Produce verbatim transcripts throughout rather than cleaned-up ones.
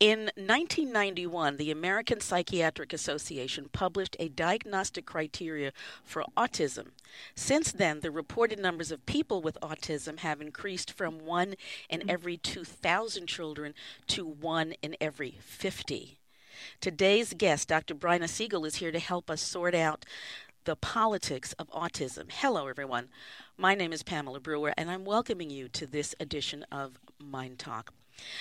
In nineteen ninety-one, the American Psychiatric Association published a diagnostic criteria for autism. Since then, the reported numbers of people with autism have increased from one in every two thousand children to one in every fifty. Today's guest, Doctor Bryna Siegel, is here to help us sort out the politics of autism. Hello, everyone. My name is Pamela Brewer, and I'm welcoming you to this edition of MyNDTALK.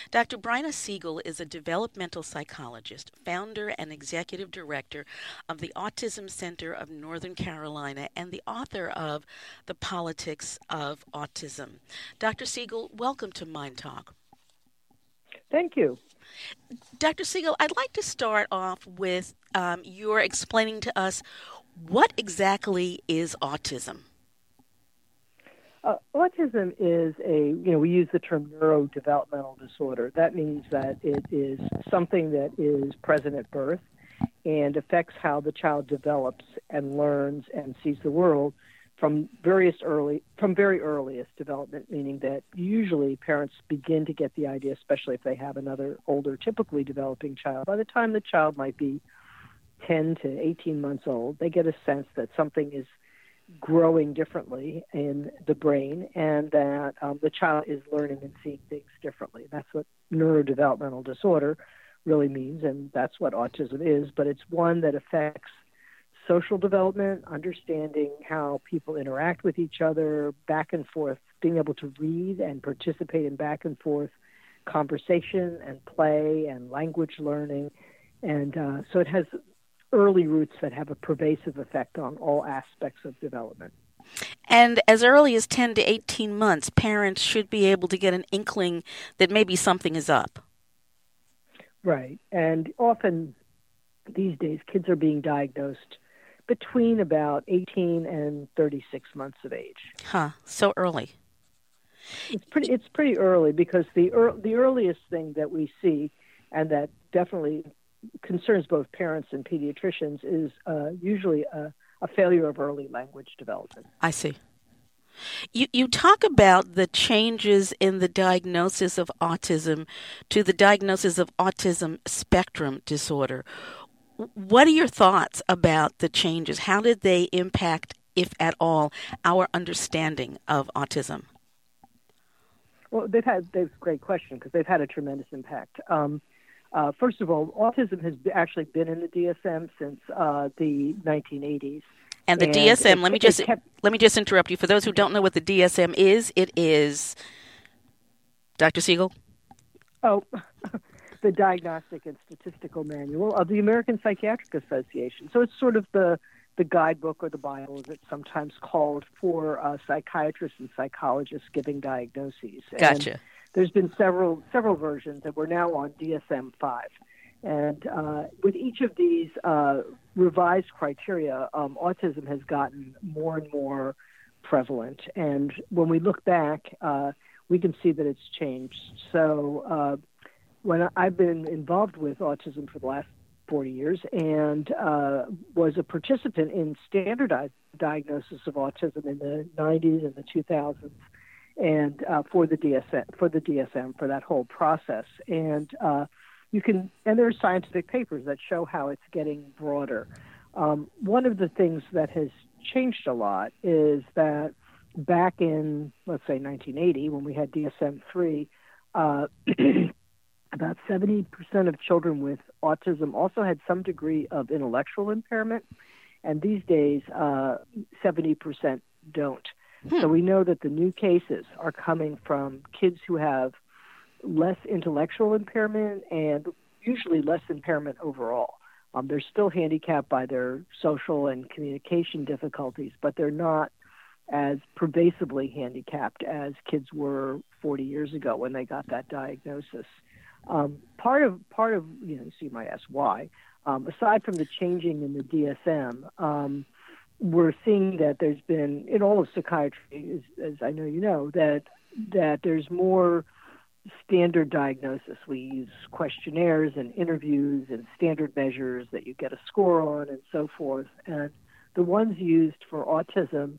Doctor Bryna Siegel is a developmental psychologist, founder and executive director of the Autism Center of Northern California, and the author of The Politics of Autism. Doctor Siegel, welcome to MyNDTALK. Thank you. Doctor Siegel, I'd like to start off with um, your explaining to us what exactly is autism. Uh, autism is a, you know, we use the term neurodevelopmental disorder. That means that it is something that is present at birth and affects how the child develops and learns and sees the world from various early, from very earliest development, meaning that usually parents begin to get the idea, especially if they have another older, typically developing child. By the time the child might be ten to eighteen months old, they get a sense that something is growing differently in the brain and that um, the child is learning and seeing things differently. That's what neurodevelopmental disorder really means, and that's what autism is, but it's one that affects social development, understanding how people interact with each other, back and forth, being able to read and participate in back and forth conversation and play and language learning. And uh, so it has early roots that have a pervasive effect on all aspects of development. And as early as ten to eighteen months, parents should be able to get an inkling that maybe something is up. Right. And often these days, kids are being diagnosed between about eighteen and thirty-six months of age. Huh. So early. It's pretty, it's pretty early because the ear- the earliest thing that we see, and that definitely concerns both parents and pediatricians, is uh, usually a, a failure of early language development. I see. You you talk about the changes in the diagnosis of autism to the diagnosis of autism spectrum disorder. What are your thoughts about the changes? How did they impact, if at all, our understanding of autism? Well, they've had that's a great question because they've had a tremendous impact. Um, Uh, first of all, autism has actually been in the D S M since uh, the nineteen eighties. And the and D S M, it, let me just kept... let me just interrupt you. For those who don't know what the D S M is, it is, Doctor Siegel? Oh, the Diagnostic and Statistical Manual of the American Psychiatric Association. So it's sort of the, the guidebook or the Bible that's sometimes called for uh, psychiatrists and psychologists giving diagnoses. Gotcha. And there's been several several versions, and we're now on D S M five. And uh, with each of these uh, revised criteria, um, autism has gotten more and more prevalent. And when we look back, uh, we can see that it's changed. So uh, when I've been involved with autism for the last forty years and uh, was a participant in standardized diagnosis of autism in the nineties and the two thousands. And uh, for the D S M, for the D S M, for that whole process, and uh, you can, and there are scientific papers that show how it's getting broader. Um, one of the things that has changed a lot is that back in, let's say, nineteen eighty, when we had D S M three, uh, about seventy percent of children with autism also had some degree of intellectual impairment, and these days, uh, seventy percent don't. So we know that the new cases are coming from kids who have less intellectual impairment and usually less impairment overall. Um, they're still handicapped by their social and communication difficulties, but they're not as pervasively handicapped as kids were forty years ago when they got that diagnosis. Um, part of, part of, you know, so you might ask why. Um, aside from the changing in the D S M, um, we're seeing that there's been, in all of psychiatry, as, as I know you know, that that there's more standard diagnosis. We use questionnaires and interviews and standard measures that you get a score on and so forth. And the ones used for autism,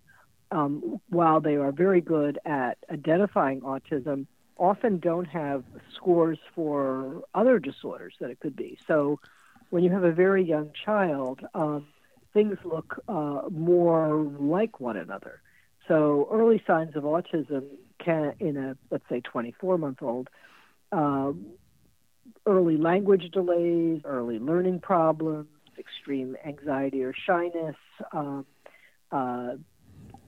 um, while they are very good at identifying autism, often don't have scores for other disorders that it could be. So when you have a very young child, um, things look uh, more like one another. So early signs of autism can, in a, let's say, twenty-four-month-old, uh, early language delays, early learning problems, extreme anxiety or shyness, um, uh,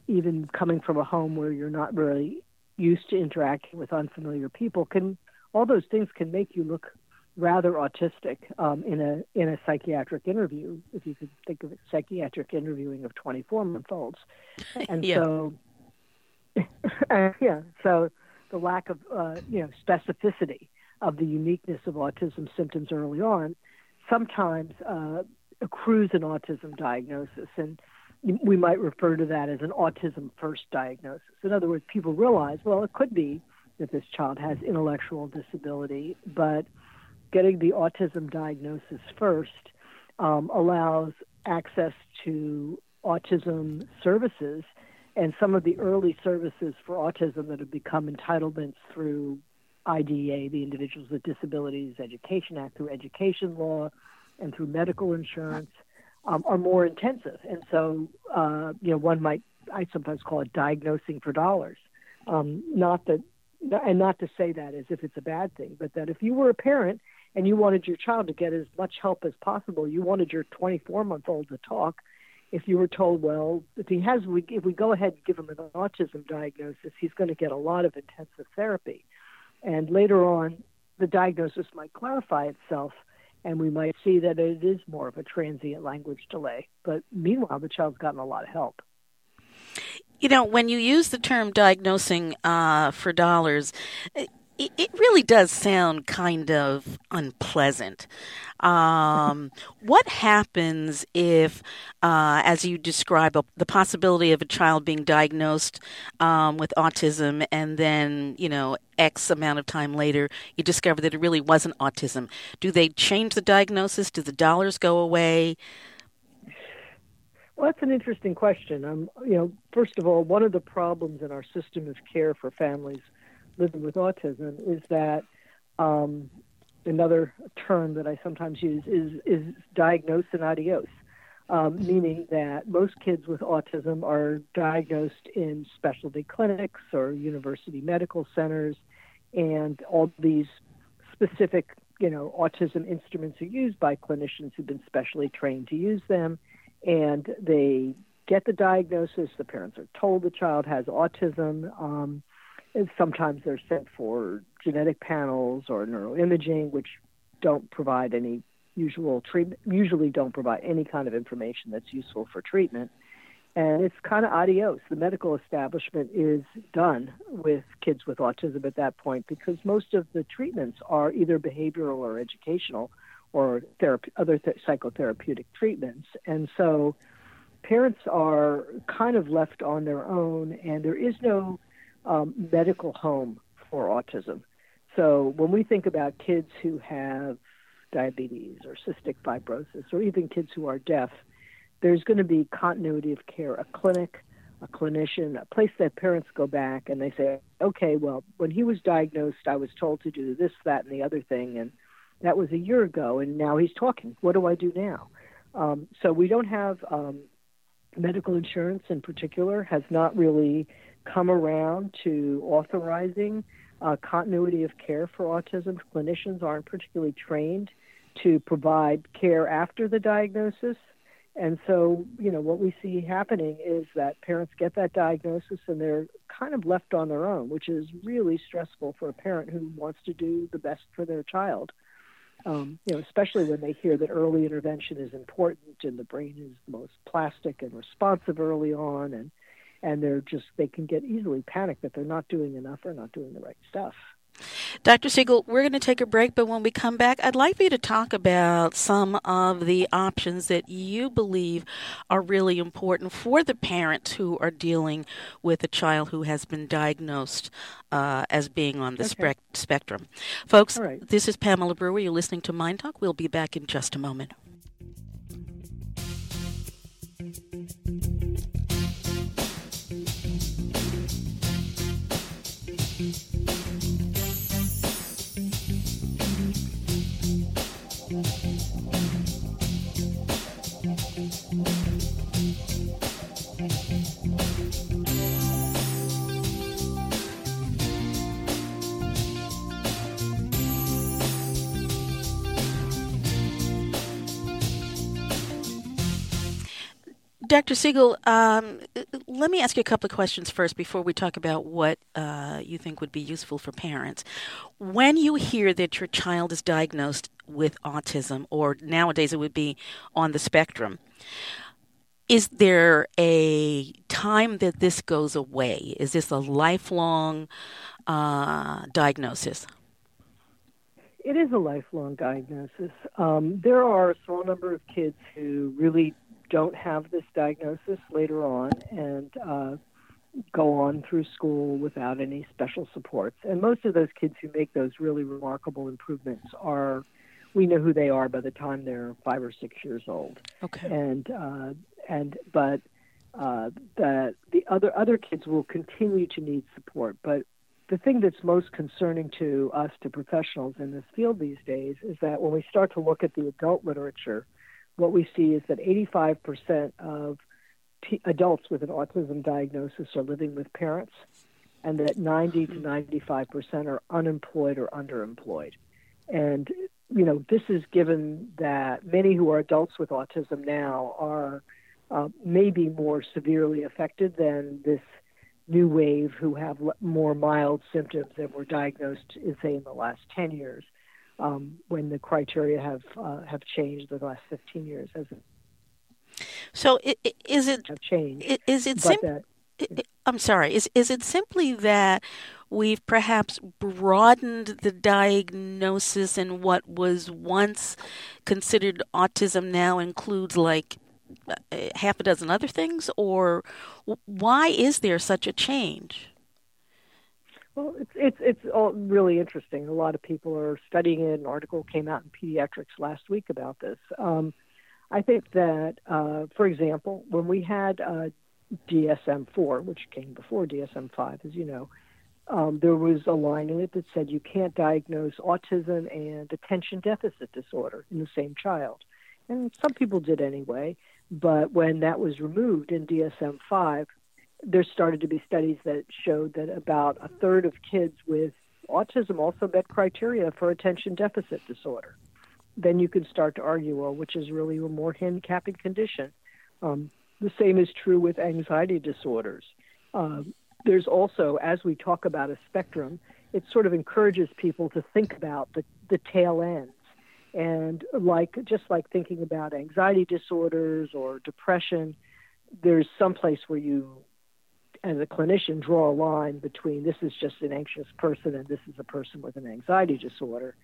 even coming from a home where you're not really used to interacting with unfamiliar people, can all those things can make you look rather autistic um, in a in a psychiatric interview, if you could think of it, psychiatric interviewing of twenty-four-month-olds. And yeah. so, uh, yeah, so the lack of, uh, you know, specificity of the uniqueness of autism symptoms early on sometimes uh, accrues an autism diagnosis. And we might refer to that as an autism-first diagnosis. In other words, people realize, well, it could be that this child has intellectual disability, but getting the autism diagnosis first um, allows access to autism services and some of the early services for autism that have become entitlements through I D E A, the Individuals with Disabilities Education Act, through education law and through medical insurance, um, are more intensive. And so, uh, you know, one might, I sometimes call it diagnosing for dollars. Um, not that, and not to say that as if it's a bad thing, but that if you were a parent and you wanted your child to get as much help as possible, you wanted your twenty-four-month-old to talk. If you were told, well, if he has, we, if we go ahead and give him an autism diagnosis, he's going to get a lot of intensive therapy. And later on, the diagnosis might clarify itself, and we might see that it is more of a transient language delay. But meanwhile, the child's gotten a lot of help. You know, when you use the term diagnosing uh, for dollars, it, it really does sound kind of unpleasant. Um, what happens if, uh, as you describe, a, the possibility of a child being diagnosed um, with autism and then, you know, X amount of time later, you discover that it really wasn't autism? Do they change the diagnosis? Do the dollars go away? Well, that's an interesting question. Um, you know, first of all, one of the problems in our system of care for families living with autism is that um, another term that I sometimes use is is diagnose and adios, um, meaning that most kids with autism are diagnosed in specialty clinics or university medical centers, and all these specific, you know, autism instruments are used by clinicians who've been specially trained to use them. And they get the diagnosis. The parents are told the child has autism. Um, and sometimes they're sent for genetic panels or neuroimaging, which don't provide any usual treatment, usually don't provide any kind of information that's useful for treatment. And it's kind of adios. The medical establishment is done with kids with autism at that point because most of the treatments are either behavioral or educational, or therapy, other th- psychotherapeutic treatments. And so parents are kind of left on their own, and there is no um, medical home for autism. So when we think about kids who have diabetes or cystic fibrosis, or even kids who are deaf, there's going to be continuity of care, a clinic, a clinician, a place that parents go back and they say, okay, well, when he was diagnosed, I was told to do this, that, and the other thing, and that was a year ago, and now he's talking. What do I do now? Um, so we don't have um, medical insurance in particular has not really come around to authorizing uh, continuity of care for autism. Clinicians aren't particularly trained to provide care after the diagnosis. And so, you know, what we see happening is that parents get that diagnosis and they're kind of left on their own, which is really stressful for a parent who wants to do the best for their child. Um, you know, especially when they hear that early intervention is important and the brain is the most plastic and responsive early on, and and they're just they can get easily panicked that they're not doing enough or not doing the right stuff. Doctor Siegel, we're going to take a break, but when we come back, I'd like for you to talk about some of the options that you believe are really important for the parents who are dealing with a child who has been diagnosed uh, as being on the okay. spec- spectrum. Folks, all right. This is Pamela Brewer. You're listening to Mind Talk. We'll be back in just a moment. Doctor Siegel, um, let me ask you a couple of questions first before we talk about what uh, you think would be useful for parents. When you hear that your child is diagnosed with autism, or nowadays it would be on the spectrum, is there a time that this goes away? Is this a lifelong uh, diagnosis? It is a lifelong diagnosis. Um, there are a small number of kids who really don't have this diagnosis later on and uh, go on through school without any special supports. And most of those kids who make those really remarkable improvements are, we know who they are by the time they're five or six years old. Okay. And uh, and but uh, the the other other kids will continue to need support, but. The thing that's most concerning to us, to professionals in this field these days, is that when we start to look at the adult literature, what we see is that eighty-five percent of p- adults with an autism diagnosis are living with parents, and that ninety to ninety-five percent are unemployed or underemployed. And, you know, this is given that many who are adults with autism now are uh, maybe more severely affected than this new wave who have more mild symptoms that were diagnosed, say, in the last ten years, um, when the criteria have uh, have changed the last fifteen years. As so it, it, is it have changed? It, is it simply? Yeah. I'm sorry. Is is it simply that we've perhaps broadened the diagnosis, and what was once considered autism now includes like half a dozen other things, or why is there such a change? Well, it's it's it's all really interesting. A lot of people are studying it. An article came out in Pediatrics last week about this. Um, I think that, uh, for example, when we had uh, D S M four, which came before D S M five, as you know, um, there was a line in it that said you can't diagnose autism and attention deficit disorder in the same child. And some people did anyway. But when that was removed in D S M five, there started to be studies that showed that about a third of kids with autism also met criteria for attention deficit disorder. Then you can start to argue, well, which is really a more handicapping condition. Um, the same is true with anxiety disorders. Um, there's also, as we talk about a spectrum, it sort of encourages people to think about the, the tail end. And like just like thinking about anxiety disorders or depression, there's some place where you, as a clinician, draw a line between this is just an anxious person and this is a person with an anxiety disorder.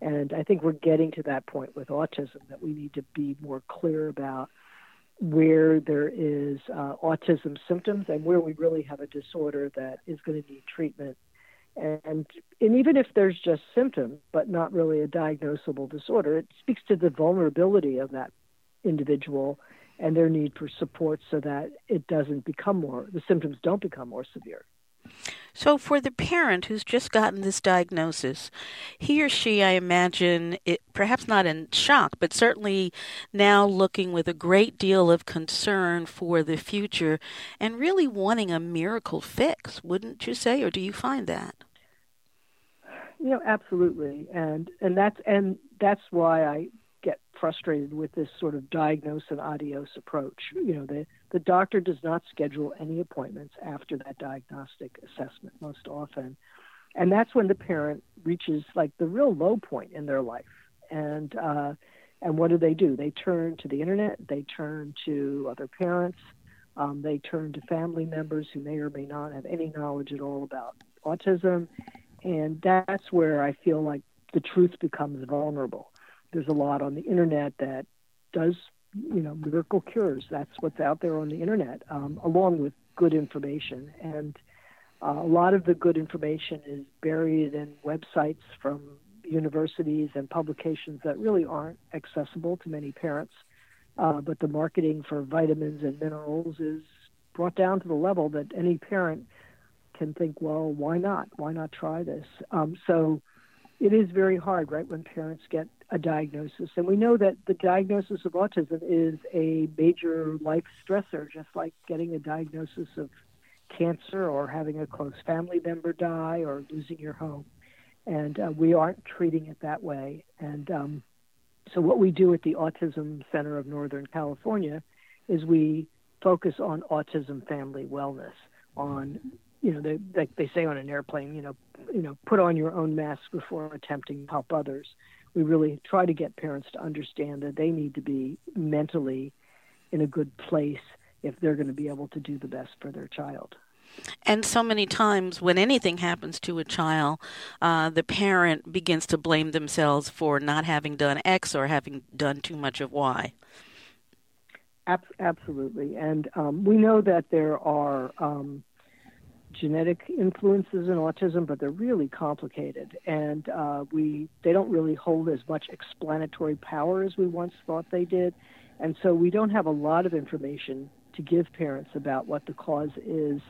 And I think we're getting to that point with autism that we need to be more clear about where there is uh, autism symptoms and where we really have a disorder that is going to need treatment. And and even if there's just symptoms, but not really a diagnosable disorder, it speaks to the vulnerability of that individual and their need for support so that it doesn't become more, the symptoms don't become more severe. So for the parent who's just gotten this diagnosis, he or she, I imagine, it, perhaps not in shock, but certainly now looking with a great deal of concern for the future and really wanting a miracle fix, wouldn't you say? Or do you find that? You know, absolutely. And and that's, and that's why I get frustrated with this sort of diagnose and adios approach. You know, the, the doctor does not schedule any appointments after that diagnostic assessment most often. And that's when the parent reaches like the real low point in their life. And, uh, and what do they do? They turn to the internet, they turn to other parents, um, they turn to family members who may or may not have any knowledge at all about autism. And that's where I feel like the truth becomes vulnerable. There's a lot on the internet that does, you know, miracle cures. That's what's out there on the internet, um, along with good information. And uh, a lot of the good information is buried in websites from universities and publications that really aren't accessible to many parents. Uh, but the marketing for vitamins and minerals is brought down to the level that any parent can think, well, why not? Why not try this? Um, so it is very hard, right, when parents get a diagnosis. And we know that the diagnosis of autism is a major life stressor, just like getting a diagnosis of cancer or having a close family member die or losing your home. And uh, we aren't treating it that way. And um, so what we do at the Autism Center of Northern California is we focus on autism family wellness, on, you know, they, like they say on an airplane, you know, you know, put on your own mask before attempting to help others. We really try to get parents to understand that they need to be mentally in a good place if they're going to be able to do the best for their child. And so many times when anything happens to a child, uh, the parent begins to blame themselves for not having done X or having done too much of Y. Absolutely. And um, we know that there are um, genetic influences in autism, but they're really complicated. And uh, we they don't really hold as much explanatory power as we once thought they did. And so we don't have a lot of information to give parents about what the cause is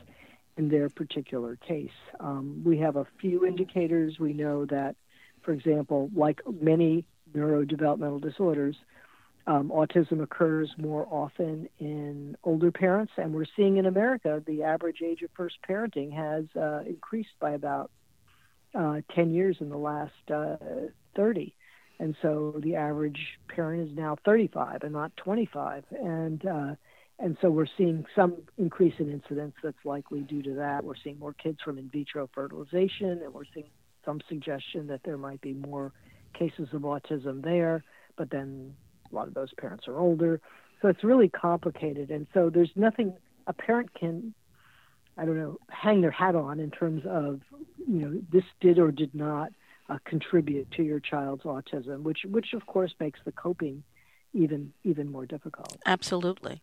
in their particular case. Um, we have a few indicators. We know that, for example, like many neurodevelopmental disorders, um, autism occurs more often in older parents. And we're seeing in America, the average age of first parenting has uh, increased by about uh, ten years in the last uh, thirty. And so the average parent is now thirty-five and not twenty-five. And uh And so we're seeing some increase in incidence that's likely due to that. We're seeing more kids from in vitro fertilization, and we're seeing some suggestion that there might be more cases of autism there, but then a lot of those parents are older. So it's really complicated. And so there's nothing a parent can, I don't know, hang their hat on in terms of, you know, this did or did not uh, contribute to your child's autism, which, which of course makes the coping even, even more difficult. Absolutely.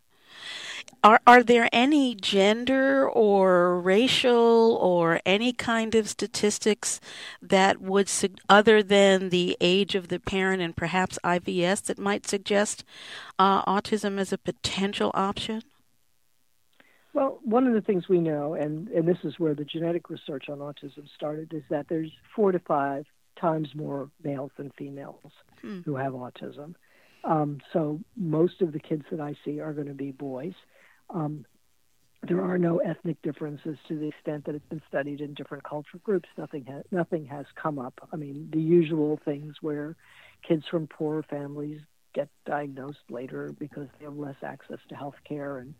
Are are there any gender or racial or any kind of statistics that would, other than the age of the parent and perhaps I B S, that might suggest uh, autism as a potential option? Well, one of the things we know, and, and this is where the genetic research on autism started, is that there's four to five times more males than females hmm. who have autism. Um, so most of the kids that I see are going to be boys. Um, there are no ethnic differences to the extent that it's been studied in different cultural groups. Nothing, ha- nothing has come up. I mean, the usual things where kids from poorer families get diagnosed later because they have less access to health care and,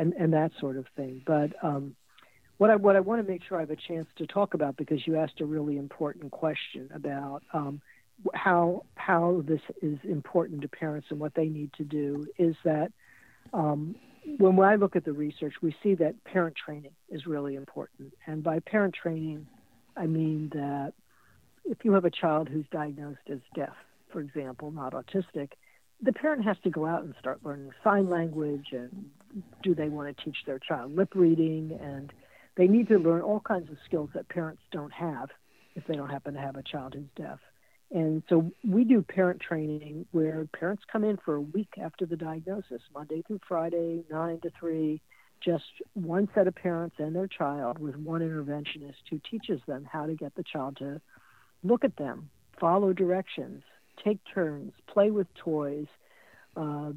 and, and that sort of thing. But um, what I what I want to make sure I have a chance to talk about, because you asked a really important question about um, – how how this is important to parents and what they need to do, is that um, when I look at the research, we see that parent training is really important. And by parent training, I mean that if you have a child who's diagnosed as deaf, for example, not autistic, the parent has to go out and start learning sign language, and do they want to teach their child lip reading, and they need to learn all kinds of skills that parents don't have if they don't happen to have a child who's deaf. And so we do parent training where parents come in for a week after the diagnosis, Monday through Friday, nine to three, just one set of parents and their child with one interventionist who teaches them how to get the child to look at them, follow directions, take turns, play with toys, uh,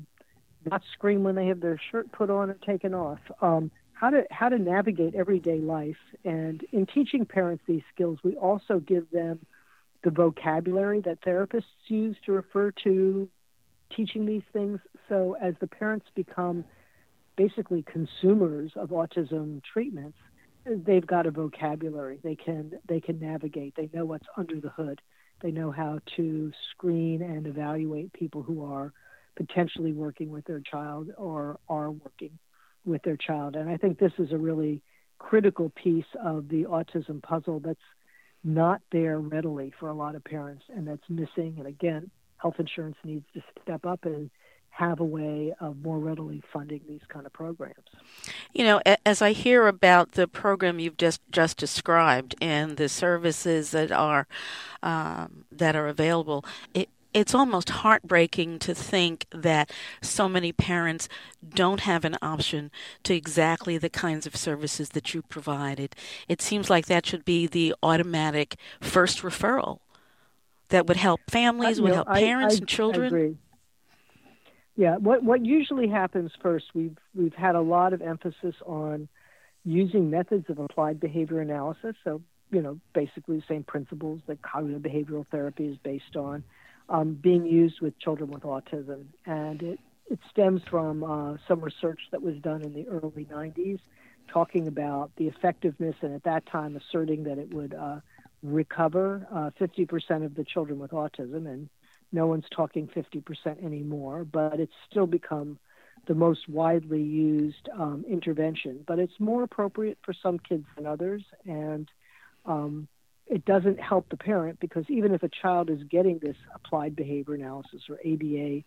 not scream when they have their shirt put on or taken off, um, how to how to navigate everyday life. And in teaching parents these skills, we also give them the vocabulary that therapists use to refer to teaching these things. So as the parents become basically consumers of autism treatments, they've got a vocabulary. They can they can navigate. They know what's under the hood. They know how to screen and evaluate people who are potentially working with their child or are working with their child. And I think this is a really critical piece of the autism puzzle that's not there readily for a lot of parents, and that's missing. And again, health insurance needs to step up and have a way of more readily funding these kind of programs. You know, as I hear about the program you've just, just described and the services that are um, that are available, it, it's almost heartbreaking to think that so many parents don't have an option to exactly the kinds of services that you provided. It seems like that should be the automatic first referral that would help families, would help parents and children. I agree. Yeah, what what usually happens first, we've we've had a lot of emphasis on using methods of applied behavior analysis, so, you know, basically the same principles that cognitive behavioral therapy is based on, Um, being used with children with autism. And it it stems from uh, some research that was done in the early nineties talking about the effectiveness, and at that time asserting that it would uh, recover uh, fifty percent of the children with autism, and no one's talking fifty percent anymore, but it's still become the most widely used um, intervention. But it's more appropriate for some kids than others, and um, it doesn't help the parent, because even if a child is getting this applied behavior analysis or A B A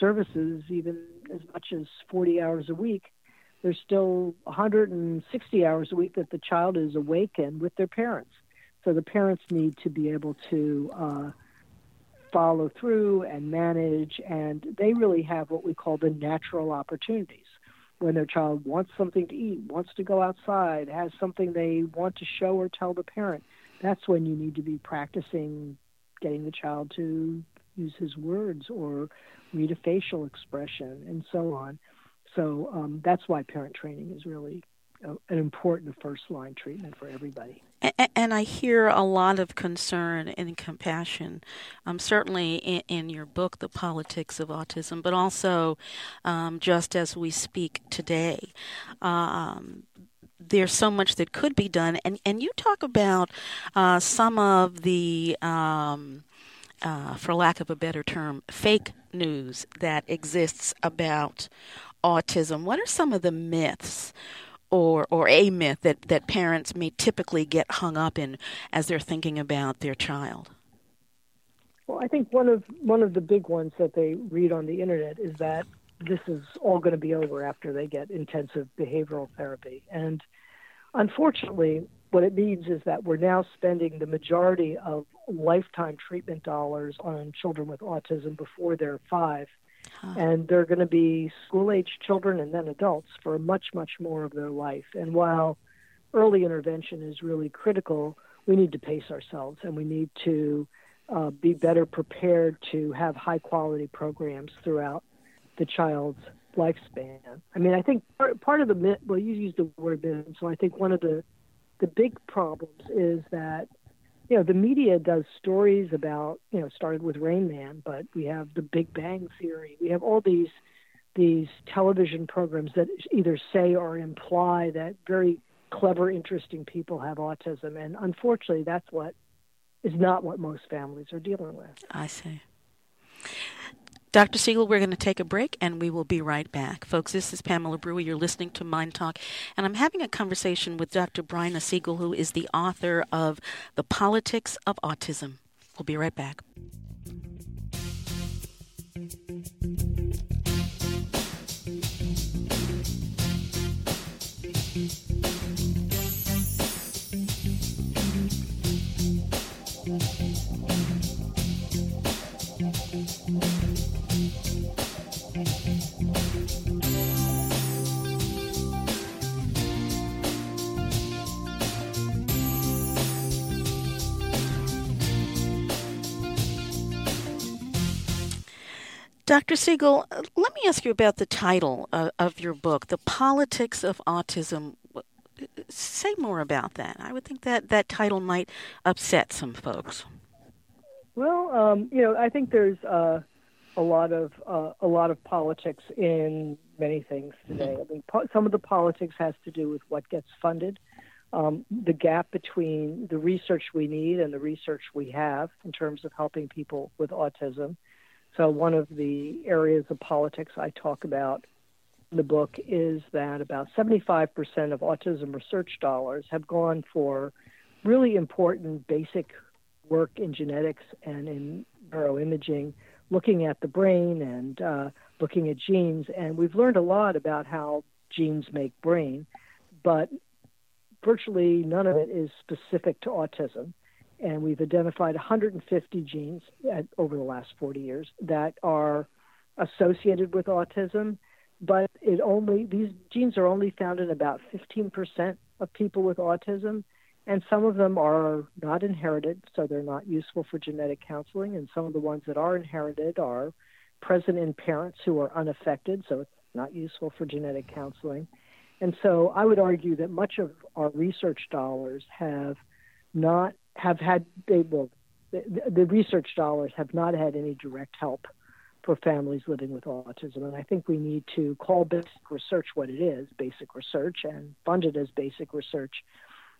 services, even as much as forty hours a week, there's still one hundred sixty hours a week that the child is awakened with their parents. So the parents need to be able to uh, follow through and manage, and they really have what we call the natural opportunities. When their child wants something to eat, wants to go outside, has something they want to show or tell the parent, that's when you need to be practicing getting the child to use his words or read a facial expression and so on. So um, that's why parent training is really a, an important first-line treatment for everybody. And, and I hear a lot of concern and compassion, um, certainly in, in your book, The Politics of Autism, but also um, just as we speak today. Um, there's so much that could be done. And, and you talk about uh, some of the... Um, Uh, for lack of a better term, fake news that exists about autism. What are some of the myths or or a myth that, that parents may typically get hung up in as they're thinking about their child? Well, I think one of one of the big ones that they read on the internet is that this is all going to be over after they get intensive behavioral therapy. And unfortunately, what it means is that we're now spending the majority of lifetime treatment dollars on children with autism before they're five. Huh. And they're going to be school-aged children and then adults for much, much more of their life. And while early intervention is really critical, we need to pace ourselves, and we need to uh, be better prepared to have high-quality programs throughout the child's lifespan. I mean, I think part, part of the myth, well, you used the word myth, so I think one of the The big problems is that, you know, the media does stories about, you know, started with Rain Man, but we have the Big Bang Theory. We have all these these television programs that either say or imply that very clever, interesting people have autism. And unfortunately, that's what is not what most families are dealing with. I see. Doctor Siegel, we're going to take a break, and we will be right back. Folks, this is Pamela Brewer. You're listening to Mind Talk, and I'm having a conversation with Doctor Bryna Siegel, who is the author of The Politics of Autism. We'll be right back. Doctor Siegel, let me ask you about the title of, of your book, The Politics of Autism. Say more about that. I would think that that title might upset some folks. Well, um, you know, I think there's uh, a lot of uh, a lot of politics in many things today. I mean, po- some of the politics has to do with what gets funded, um, the gap between the research we need and the research we have in terms of helping people with autism. So one of the areas of politics I talk about in the book is that about seventy-five percent of autism research dollars have gone for really important basic work in genetics and in neuroimaging, looking at the brain and uh, looking at genes. And we've learned a lot about how genes make brain, but virtually none of it is specific to autism. And we've identified one hundred fifty genes at, over the last forty years that are associated with autism, but it only these genes are only found in about fifteen percent of people with autism, and some of them are not inherited, so they're not useful for genetic counseling, and some of the ones that are inherited are present in parents who are unaffected, so it's not useful for genetic counseling. And so I would argue that much of our research dollars have not have had, they will, the research dollars have not had any direct help for families living with autism. And I think we need to call basic research what it is, basic research, and fund it as basic research,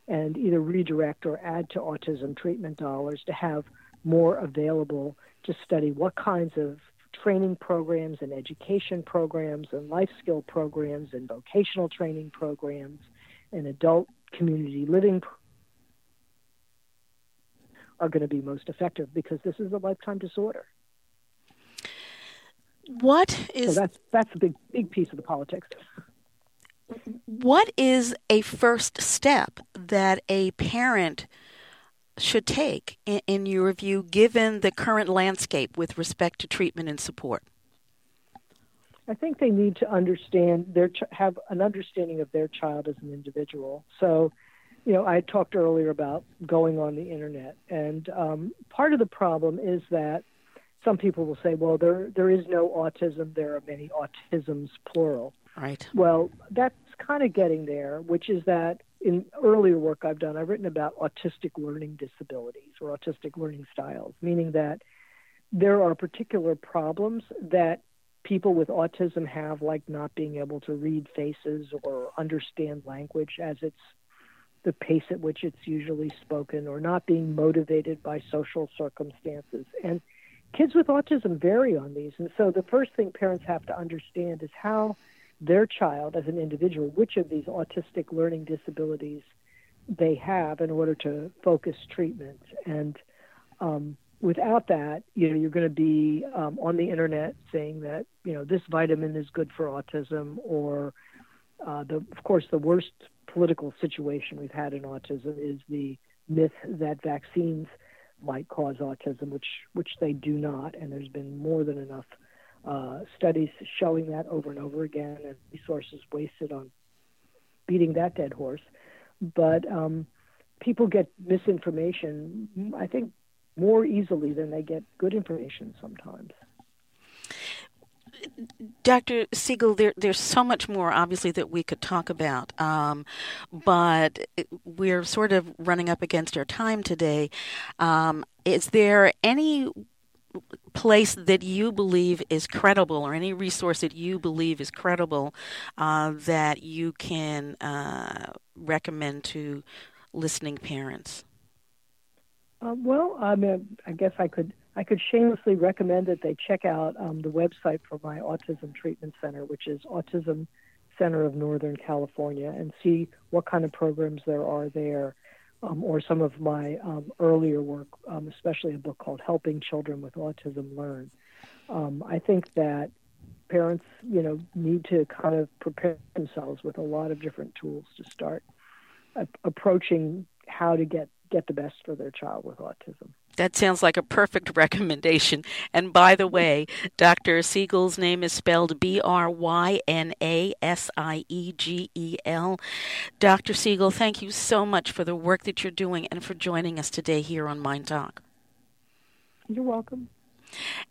and either redirect or add to autism treatment dollars to have more available to study what kinds of training programs and education programs and life skill programs and vocational training programs and adult community living programs are going to be most effective, because this is a lifetime disorder. What is so that's that's a big big piece of the politics. What is a first step that a parent should take in, in your view, given the current landscape with respect to treatment and support? I think they need to understand their have an understanding of their child as an individual. So, you know, I talked earlier about going on the internet, and um, part of the problem is that some people will say, well, there there is no autism, there are many autisms, plural. Right. Well, that's kind of getting there, which is that in earlier work I've done, I've written about autistic learning disabilities or autistic learning styles, meaning that there are particular problems that people with autism have, like not being able to read faces or understand language as it's the pace at which it's usually spoken, or not being motivated by social circumstances. And kids with autism vary on these. And so the first thing parents have to understand is how their child as an individual, which of these autistic learning disabilities they have in order to focus treatment. And um, without that, you know, you're going to be um, on the internet saying that, you know, this vitamin is good for autism, or uh, the, of course, the worst political situation we've had in autism is the myth that vaccines might cause autism, which which they do not. And there's been more than enough uh, studies showing that over and over again, and resources wasted on beating that dead horse. But um, people get misinformation, I think, more easily than they get good information sometimes. Doctor Siegel, there, there's so much more, obviously, that we could talk about, um, but we're sort of running up against our time today. Um, is there any place that you believe is credible, or any resource that you believe is credible, uh, that you can uh, recommend to listening parents? Uh, well, I mean, I guess I could... I could shamelessly recommend that they check out um, the website for my autism treatment center, which is Autism Center of Northern California, and see what kind of programs there are there, um, or some of my um, earlier work, um, especially a book called Helping Children with Autism Learn. Um, I think that parents, you know, need to kind of prepare themselves with a lot of different tools to start uh, approaching how to get get the best for their child with autism. That sounds like a perfect recommendation. And by the way, Doctor Siegel's name is spelled B R Y N A S I E G E L. Doctor Siegel, thank you so much for the work that you're doing and for joining us today here on MyNDTALK. You're welcome.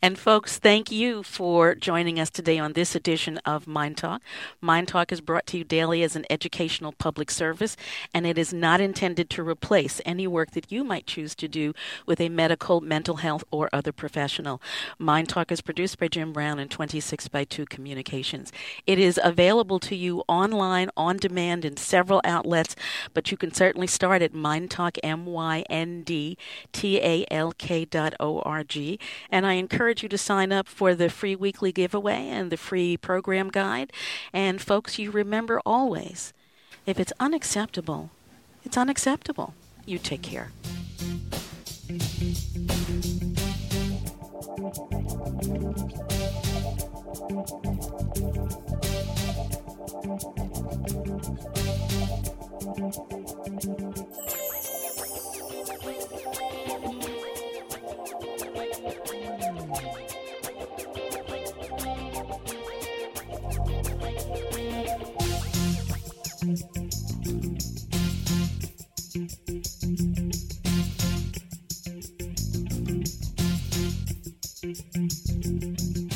And folks, thank you for joining us today on this edition of MyNDTALK. MyNDTALK is brought to you daily as an educational public service, and it is not intended to replace any work that you might choose to do with a medical, mental health, or other professional. MyNDTALK is produced by Jim Brown and twenty-six by two Communications. It is available to you online, on demand, in several outlets, but you can certainly start at MyNDTALK, M Y N D T A L K dot O R G, and I encourage you to sign up for the free weekly giveaway and the free program guide. And folks, you remember always, if it's unacceptable, it's unacceptable. You take care. Thank you.